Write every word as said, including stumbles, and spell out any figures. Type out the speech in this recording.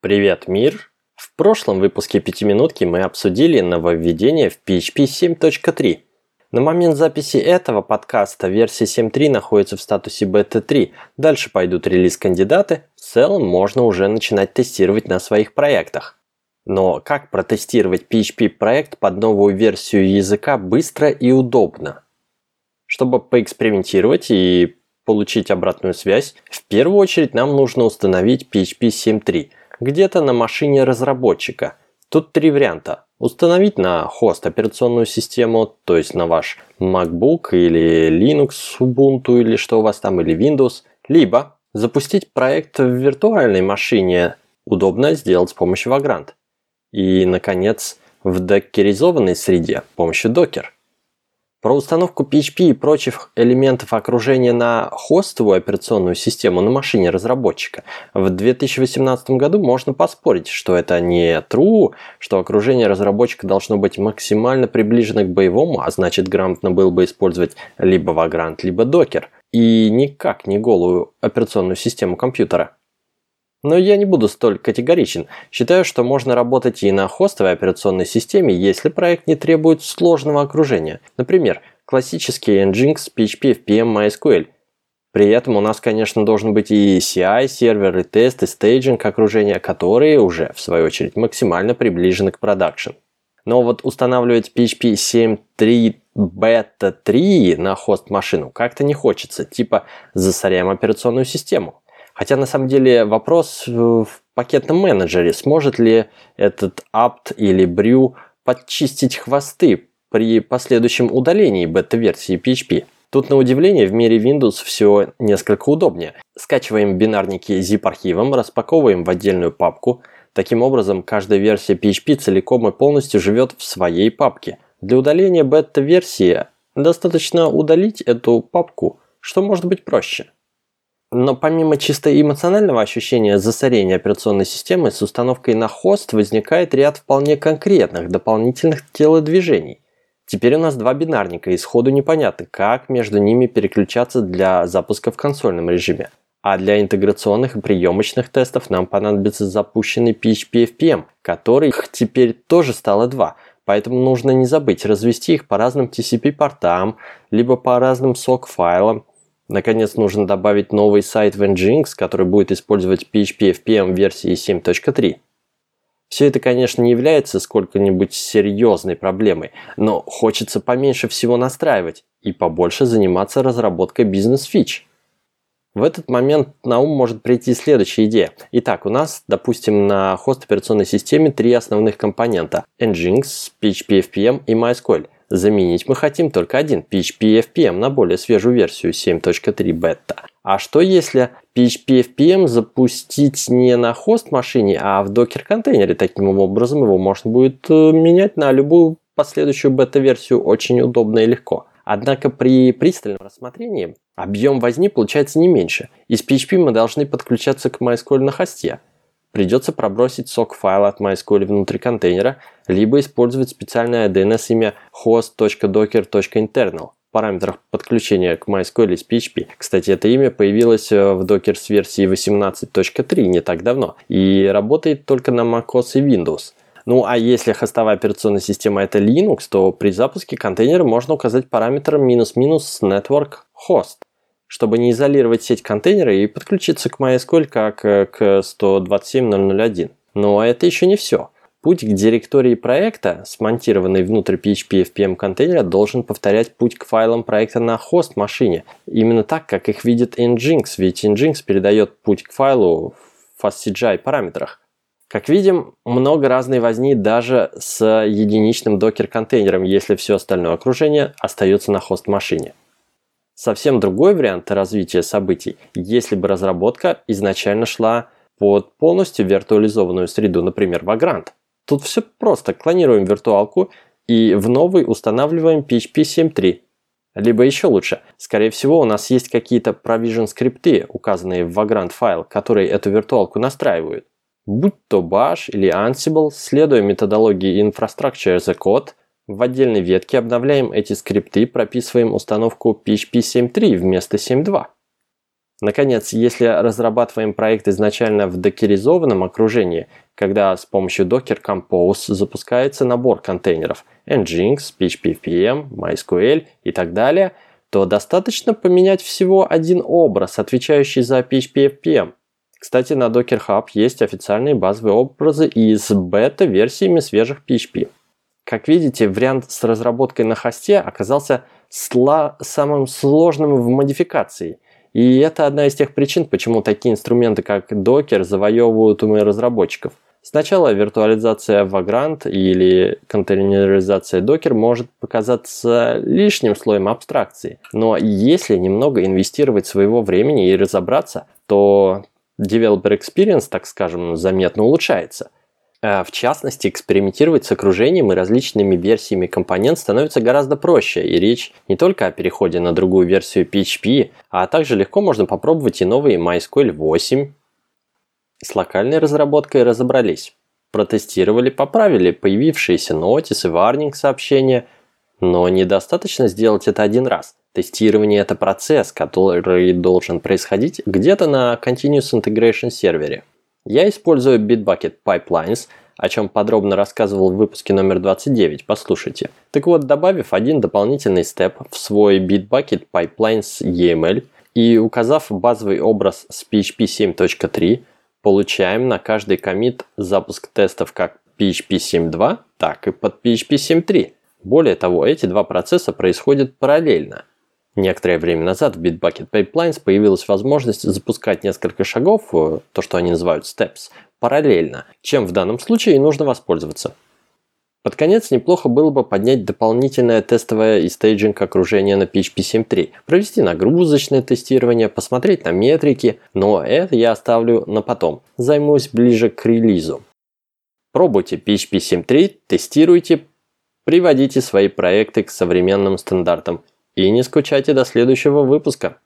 Привет, мир! В прошлом выпуске пятиминутки мы обсудили нововведение в пи эйч пи семь точка три. На момент записи этого подкаста версия семь точка три находится в статусе бета три. Дальше пойдут релиз-кандидаты. В целом можно уже начинать тестировать на своих проектах. Но как протестировать пи эйч пи-проект под новую версию языка быстро и удобно? Чтобы поэкспериментировать и получить обратную связь, в первую очередь нам нужно установить пи эйч пи семь точка три. Где-то на машине разработчика. Тут три варианта. Установить на хост операционную систему, то есть на ваш MacBook или Linux, Ubuntu или что у вас там, или Windows. Либо запустить проект в виртуальной машине. Удобно сделать с помощью Vagrant. И, наконец, в докеризованной среде с помощью Docker. Про установку пи эйч пи и прочих элементов окружения на хостовую операционную систему на машине разработчика в две тысячи восемнадцатом году можно поспорить, что это не true, что окружение разработчика должно быть максимально приближено к боевому, а значит грамотно было бы использовать либо Vagrant, либо Docker, и никак не голую операционную систему компьютера. Но я не буду столь категоричен. Считаю, что можно работать и на хостовой операционной системе, если проект не требует сложного окружения. Например, классический Nginx, пи эйч пи, эф пи эм, MySQL. При этом у нас, конечно, должен быть и си ай, сервер, и тест, и стейджинг окружения, которые уже, в свою очередь, максимально приближены к продакшн. Но вот устанавливать пи эйч пи семь точка три бета три на хост-машину как-то не хочется, типа засоряем операционную систему. Хотя на самом деле вопрос в пакетном менеджере, сможет ли этот apt или brew подчистить хвосты при последующем удалении бета-версии пи эйч пи. Тут на удивление в мире Windows все несколько удобнее. Скачиваем бинарники zip-архивом, распаковываем в отдельную папку. Таким образом, каждая версия пи эйч пи целиком и полностью живет в своей папке. Для удаления бета-версии достаточно удалить эту папку, что может быть проще. Но помимо чисто эмоционального ощущения засорения операционной системы, с установкой на хост возникает ряд вполне конкретных дополнительных телодвижений. Теперь у нас два бинарника, и сходу непонятно, как между ними переключаться для запуска в консольном режиме. А для интеграционных и приемочных тестов нам понадобится запущенный пи эйч пи эф пи эм, которых теперь тоже стало два. Поэтому нужно не забыть развести их по разным ти си пи-портам, либо по разным сок-файлам. Наконец, нужно добавить новый сайт в Nginx, который будет использовать пи эйч пи эф пи эм версии семь точка три. Все это, конечно, не является сколько-нибудь серьезной проблемой, но хочется поменьше всего настраивать и побольше заниматься разработкой бизнес-фич. В этот момент на ум может прийти следующая идея. Итак, у нас, допустим, на хост-операционной системе три основных компонента – Nginx, пи эйч пи эф пи эм и MySQL. Заменить мы хотим только один пи эйч пи эф пи эм на более свежую версию семь точка три бета. А что если пи эйч пи эф пи эм запустить не на хост-машине, а в докер-контейнере? Таким образом его можно будет менять на любую последующую бета-версию очень удобно и легко. Однако при пристальном рассмотрении объем возни получается не меньше. Из пи эйч пи мы должны подключаться к MySQL на хосте. Придется пробросить сок-файл от MySQL внутри контейнера, либо использовать специальное ди эн эс-имя host.docker.internal в параметрах подключения к MySQL из пи эйч пи. Кстати, это имя появилось в Docker с версии восемнадцать точка три не так давно и работает только на macOS и Windows. Ну а если хостовая операционная система это Linux, то при запуске контейнера можно указать параметр "-network host", чтобы не изолировать сеть контейнера и подключиться к MySQL как к сто двадцать семь точка ноль ноль один. Но это еще не все. Путь к директории проекта, смонтированный внутрь пи эйч пи эф пи эм контейнера, должен повторять путь к файлам проекта на хост-машине. Именно так, как их видит Nginx, ведь Nginx передает путь к файлу в FastCGI параметрах. Как видим, много разной возни даже с единичным докер-контейнером, если все остальное окружение остается на хост-машине. Совсем другой вариант развития событий, если бы разработка изначально шла под полностью виртуализованную среду, например, Vagrant. Тут все просто, клонируем виртуалку и в новый устанавливаем пи эйч пи семь точка три. Либо еще лучше, скорее всего у нас есть какие-то provision скрипты, указанные в Vagrant файл, которые эту виртуалку настраивают. Будь то Bash или Ansible, следуя методологии Infrastructure as a Code, в отдельной ветке обновляем эти скрипты, прописываем установку пи эйч пи семь точка три вместо семь точка два. Наконец, если разрабатываем проект изначально в докеризованном окружении, когда с помощью Docker Compose запускается набор контейнеров Nginx, пи эйч пи эф пи эм, MySQL и так далее, то достаточно поменять всего один образ, отвечающий за пи эйч пи эф пи эм. Кстати, на Docker Hub есть официальные базовые образы из бета-версиями свежих пи эйч пи. Как видите, вариант с разработкой на хосте оказался сла- самым сложным в модификации. И это одна из тех причин, почему такие инструменты, как Docker, завоевывают умы разработчиков. Сначала виртуализация Vagrant или контейнеризация Docker может показаться лишним слоем абстракции. Но если немного инвестировать своего времени и разобраться, то developer experience, так скажем, заметно улучшается. В частности, экспериментировать с окружением и различными версиями компонент становится гораздо проще, и речь не только о переходе на другую версию пи эйч пи, а также легко можно попробовать и новые MySQL восемь. С локальной разработкой разобрались. Протестировали, поправили появившиеся нотисы, варнинг-сообщения, но недостаточно сделать это один раз. Тестирование – это процесс, который должен происходить где-то на Continuous Integration сервере. Я использую Bitbucket Pipelines, о чем подробно рассказывал в выпуске номер двадцать девять, послушайте. Так вот, добавив один дополнительный степ в свой Bitbucket Pipelines и эм эл и указав базовый образ с пи эйч пи семь точка три, получаем на каждый коммит запуск тестов как пи эйч пи семь точка два, так и под пи эйч пи семь точка три. Более того, эти два процесса происходят параллельно. Некоторое время назад в Bitbucket Pipelines появилась возможность запускать несколько шагов, то, что они называют steps, параллельно, чем в данном случае и нужно воспользоваться. Под конец неплохо было бы поднять дополнительное тестовое и стейджинг окружение на пи эйч пи семь точка три, провести нагрузочное тестирование, посмотреть на метрики, но это я оставлю на потом, займусь ближе к релизу. Пробуйте пи эйч пи семь точка три, тестируйте, приводите свои проекты к современным стандартам. И не скучайте до следующего выпуска.